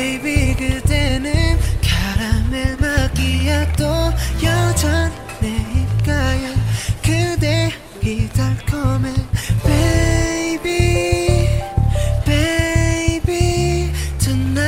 baby 그대는 카라멜 마키아토 여전 내 입가에 그대 이 달콤해 baby baby tonight.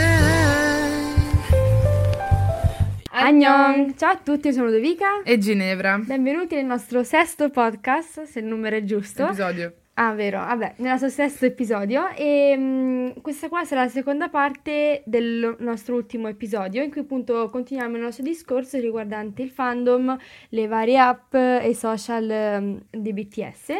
안녕, ciao a tutti, sono Ludovica e Ginevra. Benvenuti nel nostro sesto podcast, se il numero è giusto. Episodio. Ah, vero, vabbè, nel nostro sesto episodio. E questa qua sarà la seconda parte del nostro ultimo episodio, in cui appunto continuiamo il nostro discorso riguardante il fandom, le varie app e i social di BTS.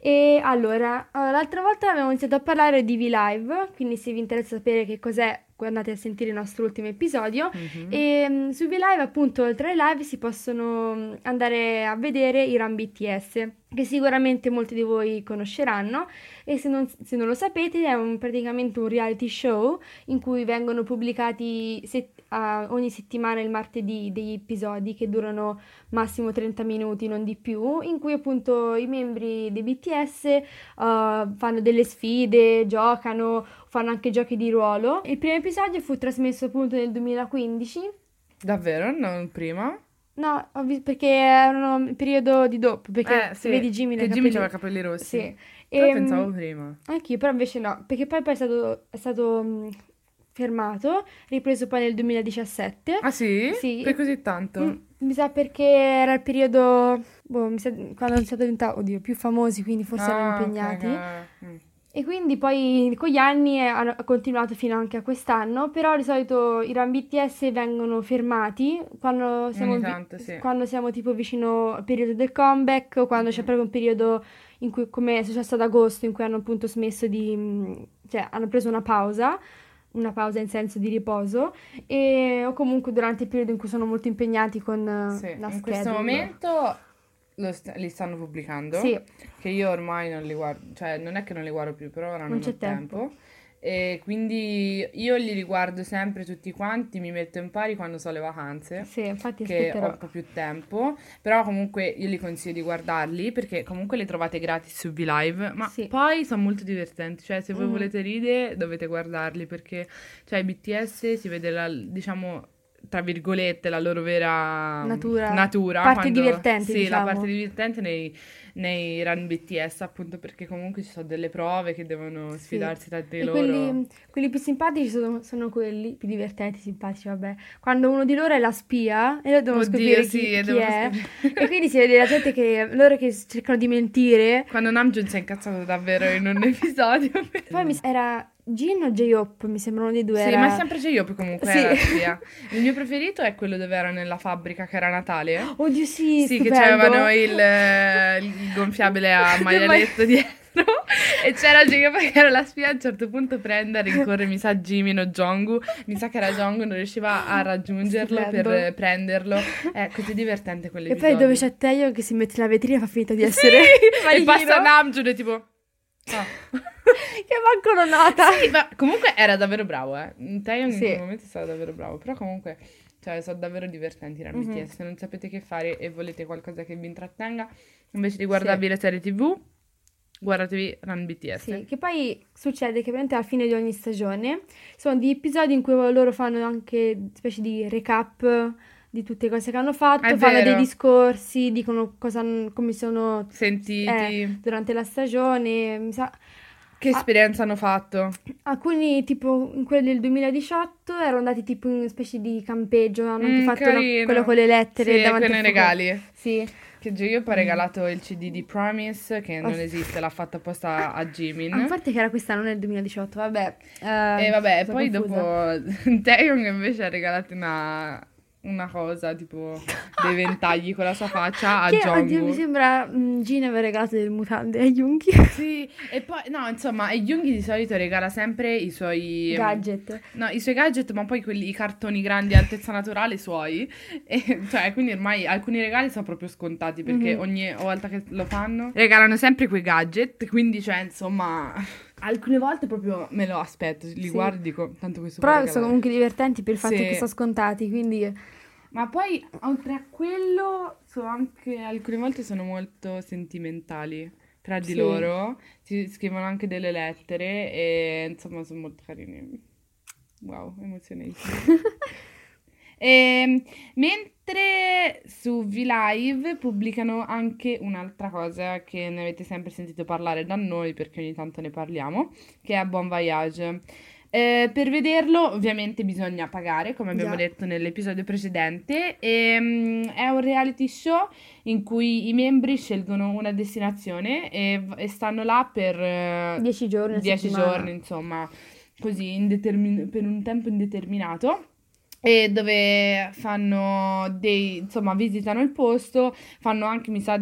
E allora, l'altra volta abbiamo iniziato a parlare di V-Live, quindi se vi interessa sapere che cos'è, andate a sentire il nostro ultimo episodio. E su V-Live, appunto, oltre ai live si possono andare a vedere i Run BTS, che sicuramente molti di voi conosceranno, e se non lo sapete è praticamente un reality show in cui vengono pubblicati ogni settimana il martedì degli episodi che durano massimo 30 minuti, non di più, in cui appunto i membri dei BTS fanno delle sfide, giocano, fanno anche giochi di ruolo. Il primo episodio fu trasmesso appunto nel 2015. Davvero? Non prima? No, perché era un periodo di dopo, perché sì, vedi Jimin che Jimin aveva i capelli rossi. Sì. Però pensavo prima. Anch'io, però invece no, perché poi è stato fermato, ripreso poi nel 2017. Ah sì? Sì. Per così tanto? Mi sa perché era il periodo, quando è stato diventato, più famosi, quindi forse erano impegnati. Okay. E quindi poi con gli anni ha continuato fino anche a quest'anno, però di solito i Run BTS vengono fermati quando siamo, sì, quando siamo tipo vicino al periodo del comeback, o quando c'è proprio un periodo in cui, come è successo ad agosto, in cui hanno appunto smesso di, cioè hanno preso una pausa in senso di riposo, o comunque durante il periodo in cui sono molto impegnati con la schedule. In questo momento li stanno pubblicando, sì, che io ormai non li guardo, cioè non è che non li guardo più, però ora non c'è ho tempo. E quindi io li riguardo sempre tutti quanti, mi metto in pari quando so le vacanze, sì, infatti che aspetterò, ho un po' più tempo, però comunque io li consiglio di guardarli perché comunque li trovate gratis su V-Live, ma sì, poi sono molto divertenti, cioè se voi volete ridere dovete guardarli, perché cioè i BTS si vede diciamo tra virgolette la loro vera natura parte quando, divertente, sì, diciamo, la parte divertente nei Run BTS, appunto, perché comunque ci sono delle prove che devono sfidarsi, sì, tra di loro. Quelli più simpatici sono quelli più divertenti, simpatici, vabbè, quando uno di loro è la spia e loro devono scoprire chi è, e quindi si vede la gente che loro che cercano di mentire. Quando Namjoon si è incazzato davvero in un episodio poi era Jin o J-Hope, mi sembrano dei due. Sì, ma è sempre J-Hope comunque, sì, è la spia. Il mio preferito è quello dove era nella fabbrica che era Natale. Oddio, sì, sì, stupendo. Che c'avevano il gonfiabile a maialetto dietro e c'era J-Hope che era la spia. A un certo punto prende a rincorrere, mi sa, Jimin o Jong-un. Mi sa che era Jong-un, non riusciva a raggiungerlo, stupendo, per prenderlo. È così divertente quell'episodio. E poi dove c'è Taehyung che si mette la vetrina e fa finta di essere, sì, e passa Namjoon e tipo che manco l'ho nota. Sì, ma comunque era davvero bravo, Taehyung, sì, in quel momento stava davvero bravo. Però comunque, cioè, sono davvero divertenti i Run BTS. Se non sapete che fare e volete qualcosa che vi intrattenga, invece di guardarvi, sì, le serie TV, guardatevi Run BTS. Sì, che poi succede che alla fine di ogni stagione sono degli episodi in cui loro fanno anche specie di recap di tutte le cose che hanno fatto, fanno dei discorsi, dicono come sono sentiti durante la stagione, mi sa, che esperienza hanno fatto. Alcuni, tipo in quelli del 2018, erano andati tipo in una specie di campeggio, hanno anche fatto quello con le lettere, sì, davanti ai regali, sì, che J-Hope ha regalato il CD di Promise, che non esiste, l'ha fatto apposta a Jimin. A parte che era quest'anno nel 2018, vabbè. E vabbè, poi confusa. Dopo Taehyung invece ha regalato una cosa tipo dei ventagli con la sua faccia a Jungkook. Oddio, mi sembra Jin aveva regalato delle mutande a Yoongi. Sì, e poi no, insomma, Yoongi di solito regala sempre i suoi gadget. No, i suoi gadget, ma poi quelli, i cartoni grandi altezza naturale suoi, e, cioè, quindi ormai alcuni regali sono proprio scontati, perché ogni volta che lo fanno regalano sempre quei gadget, quindi cioè, insomma, alcune volte proprio me lo aspetto, li guardo e dico tanto questo. Però sono comunque divertenti per il fatto che sono scontati, quindi. Ma poi oltre a quello sono anche, alcune volte sono molto sentimentali tra di loro, si scrivono anche delle lettere e insomma sono molto carini. Wow, emozionante. Mentre su V-Live pubblicano anche un'altra cosa che ne avete sempre sentito parlare da noi, perché ogni tanto ne parliamo, che è Bon Voyage. Per vederlo ovviamente bisogna pagare, come abbiamo detto nell'episodio precedente, e, è un reality show in cui i membri scelgono una destinazione e stanno là per 10 giorni, insomma, così per un tempo indeterminato, e dove fanno visitano il posto, fanno anche mi sa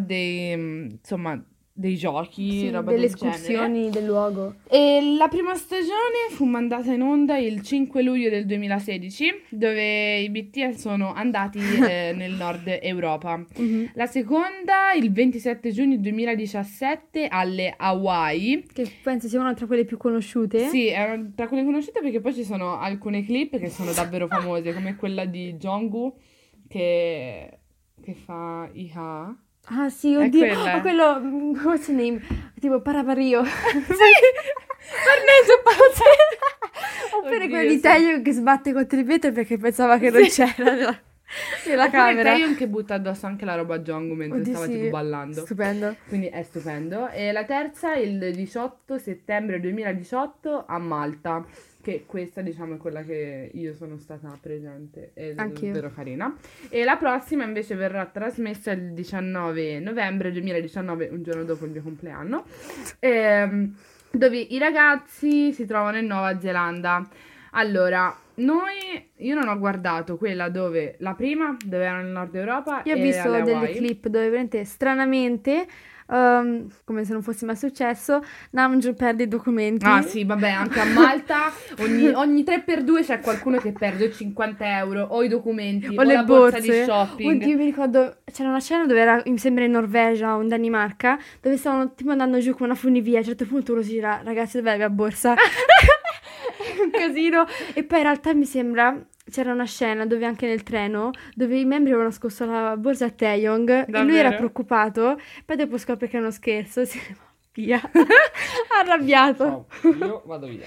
dei giochi, sì, roba delle escursioni del luogo. E la prima stagione fu mandata in onda il 5 luglio del 2016, dove i BTS sono andati nel nord Europa. Uh-huh. La seconda il 27 giugno 2017 alle Hawaii, che penso sia una tra quelle più conosciute. Sì, è una tra quelle conosciute, perché poi ci sono alcune clip che sono davvero famose, come quella di Jungkook che fa Iha. Ah sì, oddio, quello, what's the name? Tipo Parapario. Sì, Farneso Pauze. Oppure quello di Taehyung che sbatte contro le pietre perché pensava che non c'era nella camera. Taehyung che butta addosso anche la roba a Jong-un mentre stava tipo ballando. Stupendo. Quindi è stupendo. E la terza il 18 settembre 2018 a Malta, che questa diciamo è quella che io sono stata presente, è davvero carina. E la prossima invece verrà trasmessa il 19 novembre 2019, un giorno dopo il mio compleanno, dove i ragazzi si trovano in Nuova Zelanda. Allora, io non ho guardato quella dove la prima, dove erano in Nord Europa. Io ho visto delle clip dove veramente stranamente, come se non fosse mai successo, Namjoon perde i documenti. Ah sì, vabbè, anche a Malta ogni 3x2 c'è qualcuno che perde 50 euro o i documenti o la borsa di shopping. Oddio, mi ricordo c'era una scena dove era, mi sembra in Norvegia o in Danimarca, dove stavano tipo andando giù con una funivia. A un certo punto uno si dirà: ragazzi, dov'è la mia borsa? Un casino. E poi in realtà mi sembra c'era una scena dove anche nel treno, dove i membri avevano nascosto la borsa a Taehyung e lui era preoccupato, poi dopo scopre che è uno scherzo, si è via arrabbiato. Io vado via.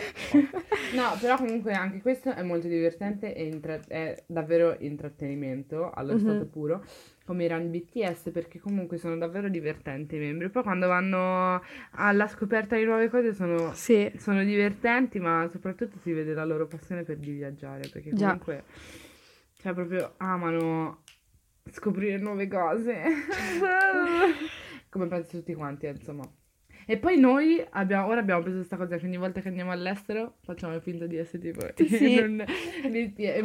No, però comunque anche questo è molto divertente e è davvero intrattenimento allo stato puro, come i Run BTS, perché comunque sono davvero divertenti i membri. Poi quando vanno alla scoperta di nuove cose sono divertenti, ma soprattutto si vede la loro passione per di viaggiare, perché comunque cioè proprio amano scoprire nuove cose. Come penso tutti quanti, insomma. E poi noi ora abbiamo preso questa cosa che ogni volta che andiamo all'estero facciamo finta di essere tipo in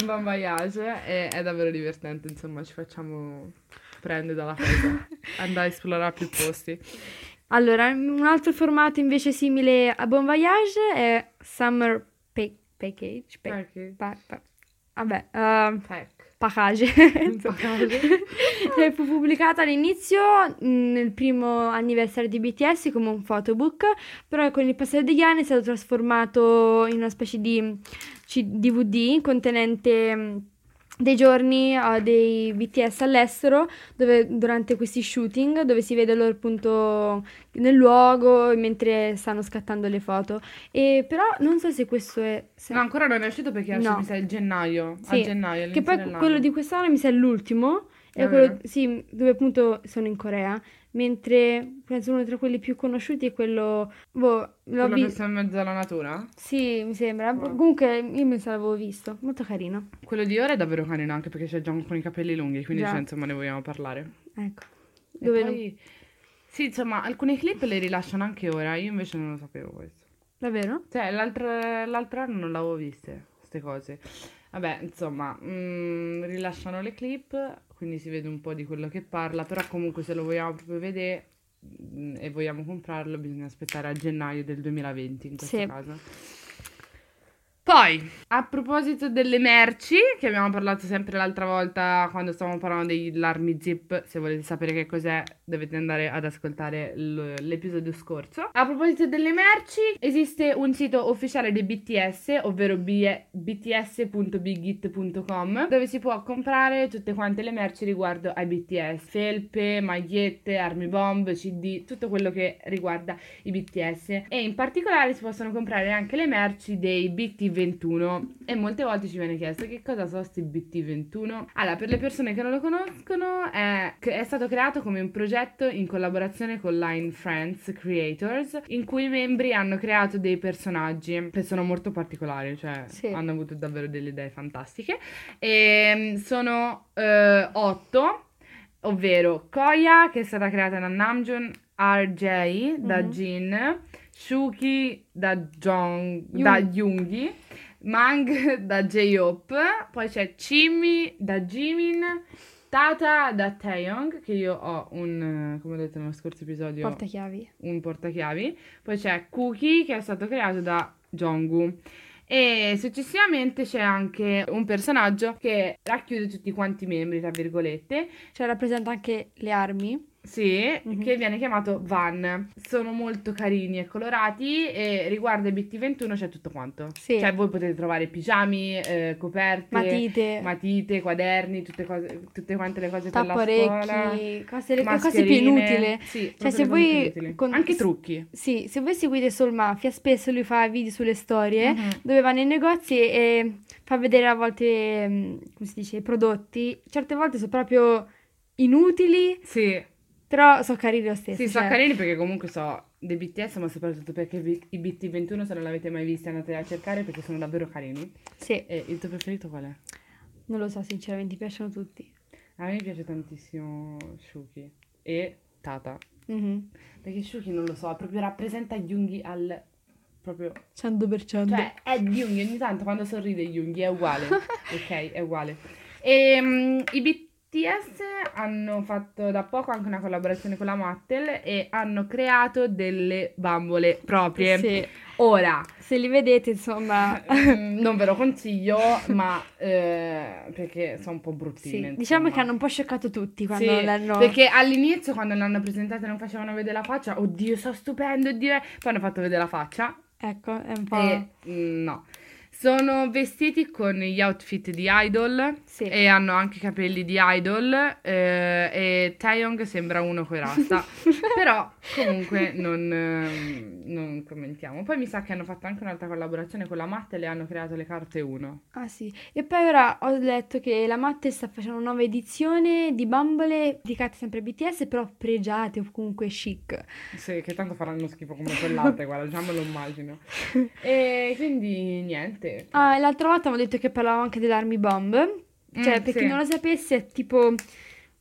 Bon Voyage, e è davvero divertente, insomma, ci facciamo prendere dalla cosa, andare a esplorare più posti. Allora, un altro formato invece simile a Bon Voyage è Summer Package. Package. Fu pubblicata all'inizio nel primo anniversario di BTS come un photobook, però con il passare degli anni è stato trasformato in una specie di DVD contenente dei giorni dei BTS all'estero, dove durante questi shooting, dove si vede loro appunto nel luogo mentre stanno scattando le foto. E però non so se questo è no, ancora non è uscito, perché mi sa a gennaio, che poi quello di quest'anno mi sa è l'ultimo, è quello, sì, dove appunto sono in Corea, mentre penso uno tra quelli più conosciuti è quello che sta in mezzo alla natura? Sì, mi sembra. Wow. Comunque io me l'avevo visto, molto carino. Quello di ora è davvero carino, anche perché c'è già con i capelli lunghi, quindi insomma ne vogliamo parlare. Ecco. Dove poi... Sì, insomma, alcune clip le rilasciano anche ora, io invece non lo sapevo questo. Davvero? Cioè, l'altro anno non l'avevo viste, queste cose. Vabbè, insomma, rilasciano le clip, quindi si vede un po' di quello che parla, però comunque se lo vogliamo proprio vedere e vogliamo comprarlo bisogna aspettare a gennaio del 2020 in questo caso. Poi, a proposito delle merci, che abbiamo parlato sempre l'altra volta quando stavamo parlando dell'Army Zip, se volete sapere che cos'è dovete andare ad ascoltare l'episodio scorso. A proposito delle merci, esiste un sito ufficiale dei BTS, ovvero bts.bigit.com, dove si può comprare tutte quante le merci riguardo ai BTS, felpe, magliette, Army Bomb, CD, tutto quello che riguarda i BTS. E in particolare si possono comprare anche le merci dei BT21 BT21 e molte volte ci viene chiesto che cosa sono questi BT21. Allora, per le persone che non lo conoscono, è stato creato come un progetto in collaborazione con Line Friends Creators, in cui i membri hanno creato dei personaggi che sono molto particolari, cioè sì, hanno avuto davvero delle idee fantastiche. E sono 8, ovvero Koya, che è stata creata da Namjoon, RJ da Jin, Shuki da Yoongi, Mang da J-Hope, poi c'è Chimmy da Jimin, Tata da Taehyung, che io ho un, come ho detto nello scorso episodio, un portachiavi, poi c'è Cookie, che è stato creato da Jong-un. E successivamente c'è anche un personaggio che racchiude tutti quanti i membri, tra virgolette, cioè rappresenta anche le armi. Sì, che viene chiamato Van. Sono molto carini e colorati, e riguardo ai BT21 c'è tutto quanto. Sì. Cioè voi potete trovare pigiami, coperte, matite, quaderni, tutte quante le cose per la scuola, cose più inutili. Sì, cioè se voi anche trucchi. Sì, se voi seguite Sol Mafia, spesso lui fa video sulle storie dove va nei negozi e fa vedere a volte, come si dice, i prodotti. Certe volte sono proprio inutili. Sì. Però sono carini lo stesso. Sì, cioè, sono carini perché comunque so dei BTS, ma soprattutto perché i BT21, se non l'avete mai visti, andate a cercare perché sono davvero carini. Sì. E il tuo preferito qual è? Non lo so, sinceramente, mi piacciono tutti. A me piace tantissimo Shuki e Tata. Perché Shuki, non lo so, proprio rappresenta Yoongi al proprio 100%. Cioè, è Yoongi, ogni tanto quando sorride Yoongi è uguale. Ok, è uguale. E i BTS hanno fatto da poco anche una collaborazione con la Mattel e hanno creato delle bambole proprie. Sì. Ora, se li vedete, insomma, non ve lo consiglio, ma perché sono un po' bruttine. Sì. Diciamo che hanno un po' scioccato tutti quando l'hanno... Perché all'inizio, quando l'hanno presentata, non facevano vedere la faccia. Oddio, so stupendo, oddio. Poi hanno fatto vedere la faccia. Ecco, è un po'... E, no. Sono vestiti con gli outfit di idol, sì, e hanno anche capelli di idol, e Taehyung sembra uno coi rasta, però comunque non commentiamo. Poi mi sa che hanno fatto anche un'altra collaborazione con la Mattel e hanno creato le carte 1. Ah sì, e poi ora ho letto che la Mattel sta facendo una nuova edizione di bambole dedicate sempre a BTS, però pregiate o comunque chic. Sì, che tanto faranno schifo come quell'altra, guarda, già me lo immagino. E quindi niente. Ah, l'altra volta avevo detto che parlavo anche dell'Army Bomb, cioè per chi non lo sapesse è tipo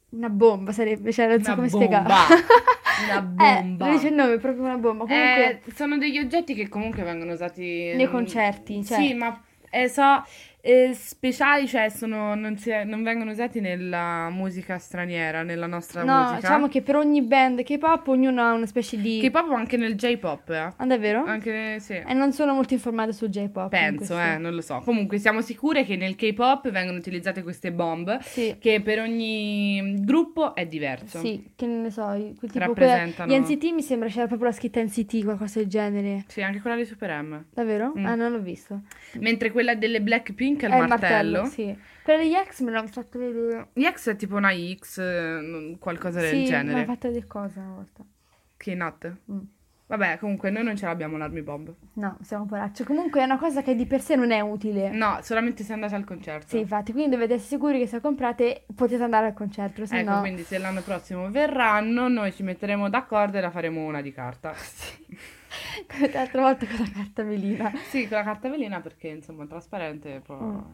una bomba, sarebbe, cioè non so come spiegare. Una bomba. Non dice il nome, è proprio una bomba. Comunque sono degli oggetti che comunque vengono usati nei concerti, cioè. Sì, ma speciali, cioè non vengono usati nella musica straniera, nella nostra musica. No, diciamo che per ogni band K-pop ognuno ha una specie di... K-pop anche nel J-pop. Ah, davvero? Anche, sì. E non sono molto informata sul J-pop. Penso, non lo so. Comunque siamo sicure che nel K-pop vengono utilizzate queste bomb, sì, che per ogni gruppo è diverso. Sì, che ne so, tipo rappresentano... Gli NCT mi sembra c'era proprio la scritta NCT, qualcosa del genere. Sì, anche quella di Super M. Davvero? Ah, non l'ho visto. Mentre quella delle Blackpink è il martello. Sì. Per gli X me l'hanno fatto vedere. Gli X è tipo una X, qualcosa del genere. Sì, mi hanno fatto delle cose una volta. Che not? Vabbè, comunque noi non ce l'abbiamo l'Army Bomb. No, siamo un poraccio. Comunque è una cosa che di per sé non è utile. No, solamente se andate al concerto. Sì, infatti, quindi dovete essere sicuri che se comprate potete andare al concerto, se no... quindi se l'anno prossimo verranno, noi ci metteremo d'accordo e la faremo una di carta. Sì. L'altra volta con la carta velina. Sì, con la carta velina perché insomma è trasparente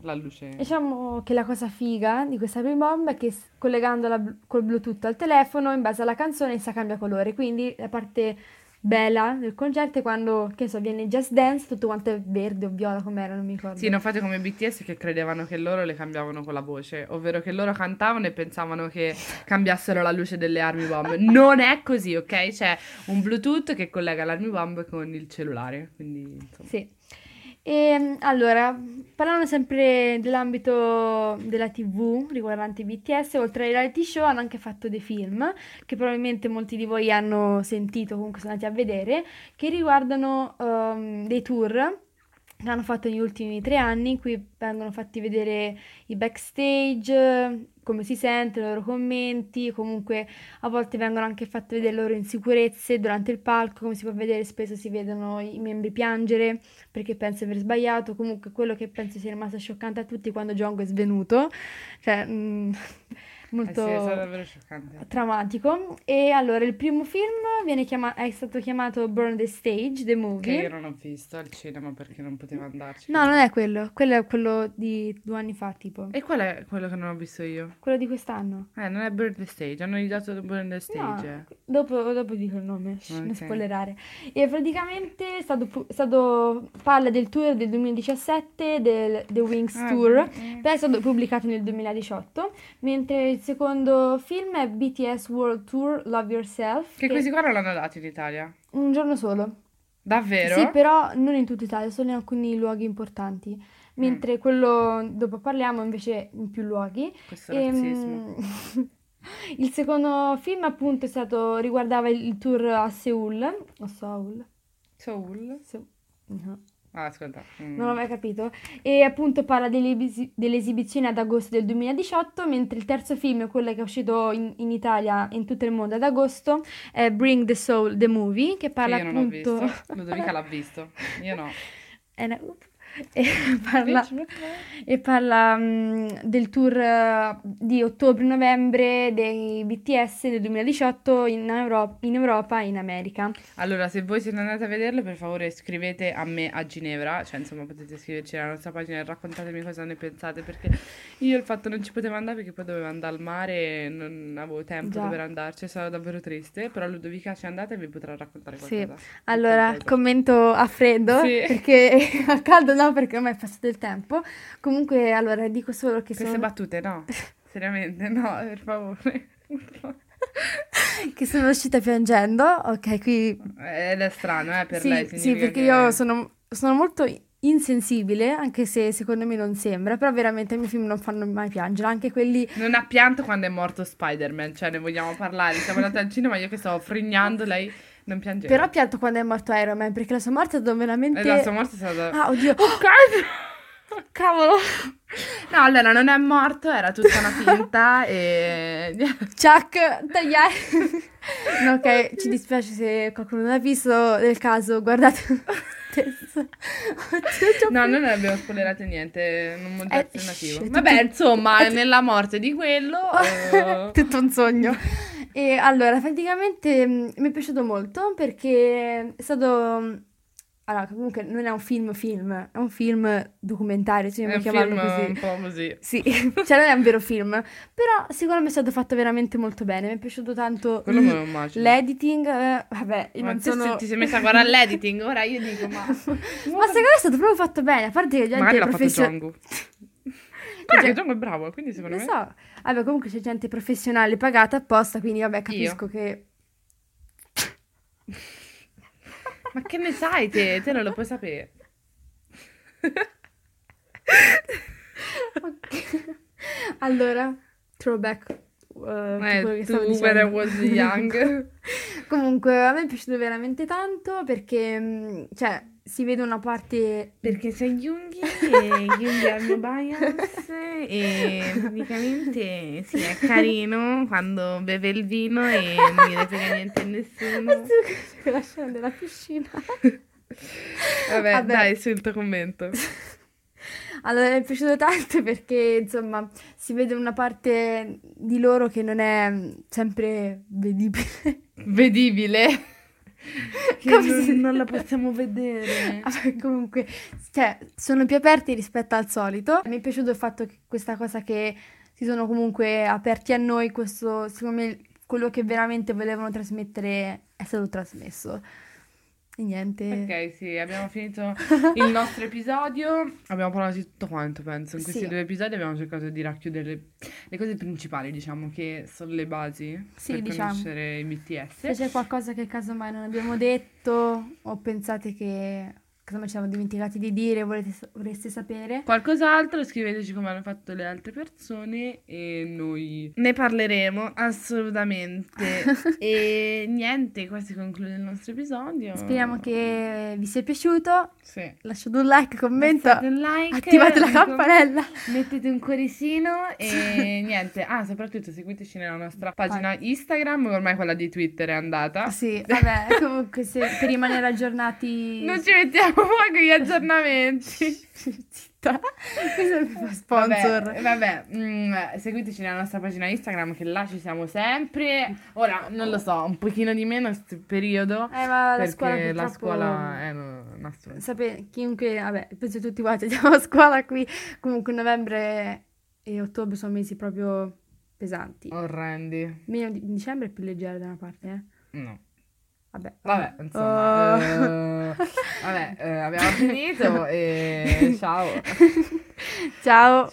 la luce. Diciamo che la cosa figa di questa Army Bomb è che collegandola col Bluetooth al telefono, in base alla canzone essa cambia colore. Quindi la parte bella del concerto è quando, che so, viene Just Dance, tutto quanto è verde o viola, come era, non mi ricordo. Sì, non fate come BTS che credevano che loro le cambiavano con la voce, ovvero che loro cantavano e pensavano che cambiassero la luce delle Army Bomb. Non è così, ok? C'è un Bluetooth che collega l'Army Bomb con il cellulare, quindi insomma. Sì. E allora, parlando sempre dell'ambito della TV riguardante BTS, oltre ai reality show hanno anche fatto dei film che probabilmente molti di voi hanno sentito, comunque sono andati a vedere, che riguardano dei tour l'hanno fatto negli ultimi 3 anni, qui vengono fatti vedere i backstage, come si sente, i loro commenti, comunque a volte vengono anche fatte vedere le loro insicurezze durante il palco, come si può vedere spesso si vedono i membri piangere perché pensano di aver sbagliato, comunque quello che penso sia rimasto scioccante a tutti quando Jungkook è svenuto, cioè molto è stato davvero scioccante, traumatico. E allora il primo film è stato chiamato Burn the Stage, The Movie, che io non ho visto al cinema perché non potevo andarci. No, non è quello è quello di 2 anni fa tipo. E qual è quello che non ho visto io? Quello di quest'anno. Non è Burn the Stage, hanno dato Burn the Stage, no, dopo dico il nome, okay. Non spoilerare. E praticamente è stato parla del tour del 2017, del The Wings Tour, poi è stato pubblicato nel 2018, mentre il secondo film è BTS World Tour Love Yourself. Che questi qua non l'hanno dato in Italia? Un giorno solo. Davvero? Sì, però non in tutta Italia, solo in alcuni luoghi importanti. Mentre quello dopo parliamo invece in più luoghi. Questo razzismo. Il secondo film appunto riguardava il tour a Seoul. No. Ah, ascolta. Non l'ho mai capito. E appunto parla delle esibizioni ad agosto del 2018, mentre il terzo film, quello che è uscito in Italia e in tutto il mondo ad agosto, è Bring the Soul, The Movie, che parla che io appunto... non ho visto. Ludovica l'ha visto, io no. E parla del tour di ottobre-novembre dei BTS del 2018 in Europa e in America. Allora, se voi siete andate a vederlo, per favore scrivete a me a Ginevra, cioè insomma potete scriverci alla nostra pagina e raccontatemi cosa ne pensate, perché io il fatto non ci potevo andare perché poi dovevo andare al mare e non avevo tempo per andarci, sono davvero triste, però Ludovica ci è andata e vi potrà raccontare qualcosa. Sì. Allora, commento a freddo, sì. Perché a caldo no, perché ormai è passato il tempo. Comunque, allora, dico solo che queste battute, no? Seriamente, no, per favore. Che sono uscita piangendo, ok, qui... Ed è strano, per sì, lei. Sì, perché io sono molto insensibile, anche se secondo me non sembra, però veramente i miei film non fanno mai piangere, anche quelli... Non ha pianto quando è morto Spider-Man, cioè ne vogliamo parlare, siamo andati al cinema, io che stavo frignando, lei... Non piangeva. Però ha pianto quando è morto Iron Man, perché la sua morte è stata veramente... la sua morte è stata... Ah, oddio. Oh, cavolo. No, allora, non è morto, era tutta una finta e... Chuck, tagliare. No, ok, ci dispiace se qualcuno non l'ha visto, nel caso guardate... Oddio, no, non abbiamo spoilerato niente, non montaggio alternativo. Vabbè, insomma, nella morte di quello... Tutto un sogno. E allora, praticamente mi è piaciuto molto perché è stato... Allora, comunque non è un film, è un film documentario, cioè è un film così. Un po' così. Sì, cioè non è un vero film, però secondo me è stato fatto veramente molto bene, mi è piaciuto tanto l'editing, vabbè, ma non sono... Ti sei messa a guardare l'editing, ora io dico ma secondo me è stato proprio fatto bene, a parte che magari l'ha fatto guarda che Jungkook è bravo, quindi secondo me... Lo so, vabbè, comunque c'è gente professionale pagata apposta, quindi vabbè, capisco che... Ma che ne sai te? Te non lo puoi sapere. Okay. Allora, throwback. Tu when I was young. Comunque, a me è piaciuto veramente tanto perché, cioè... Si vede una parte... Perché sei Yoongi e Yoongi ha il mio bias e praticamente sì, è carino quando beve il vino e non gliene frega niente a nessuno. La scena della piscina. Vabbè, dai, sul tuo commento. Allora, mi è piaciuto tanto perché, insomma, si vede una parte di loro che non è sempre vedibile. Vedibile? Che non la possiamo vedere. Comunque, cioè, sono più aperti rispetto al solito. Mi è piaciuto il fatto che questa cosa che si sono comunque aperti a noi, questo, secondo me, quello che veramente volevano trasmettere è stato trasmesso. E niente. Ok, sì, abbiamo finito il nostro episodio. Abbiamo parlato di tutto quanto, penso. In questi 2 episodi abbiamo cercato di racchiudere le cose principali, diciamo, che sono le basi per conoscere i BTS. Se c'è qualcosa che casomai non abbiamo detto o pensate che cosa mi siamo dimenticati di dire, vorreste sapere qualcos'altro, scriveteci come hanno fatto le altre persone e noi ne parleremo assolutamente. E niente, questo conclude il nostro episodio, speriamo che vi sia piaciuto. Sì. Lasciate un like, commento, un like, attivate la campanella, mettete un cuoricino e niente, soprattutto seguiteci nella nostra pagina Instagram, ormai quella di Twitter è andata. Sì, vabbè, comunque se per rimanere aggiornati non ci mettiamo con gli aggiornamenti. Città. Questo è il mio sponsor. Vabbè, seguiteci nella nostra pagina Instagram, che là ci siamo sempre. Ora non lo so, un pochino di meno in questo periodo, ma la scuola, purtroppo, la scuola è una storia. Chiunque, vabbè, penso tutti quanti andiamo a scuola qui. Comunque novembre e ottobre sono mesi proprio pesanti, orrendi. Meno di dicembre è più leggero da una parte, eh? No. Vabbè, insomma, abbiamo finito e ciao. Ciao.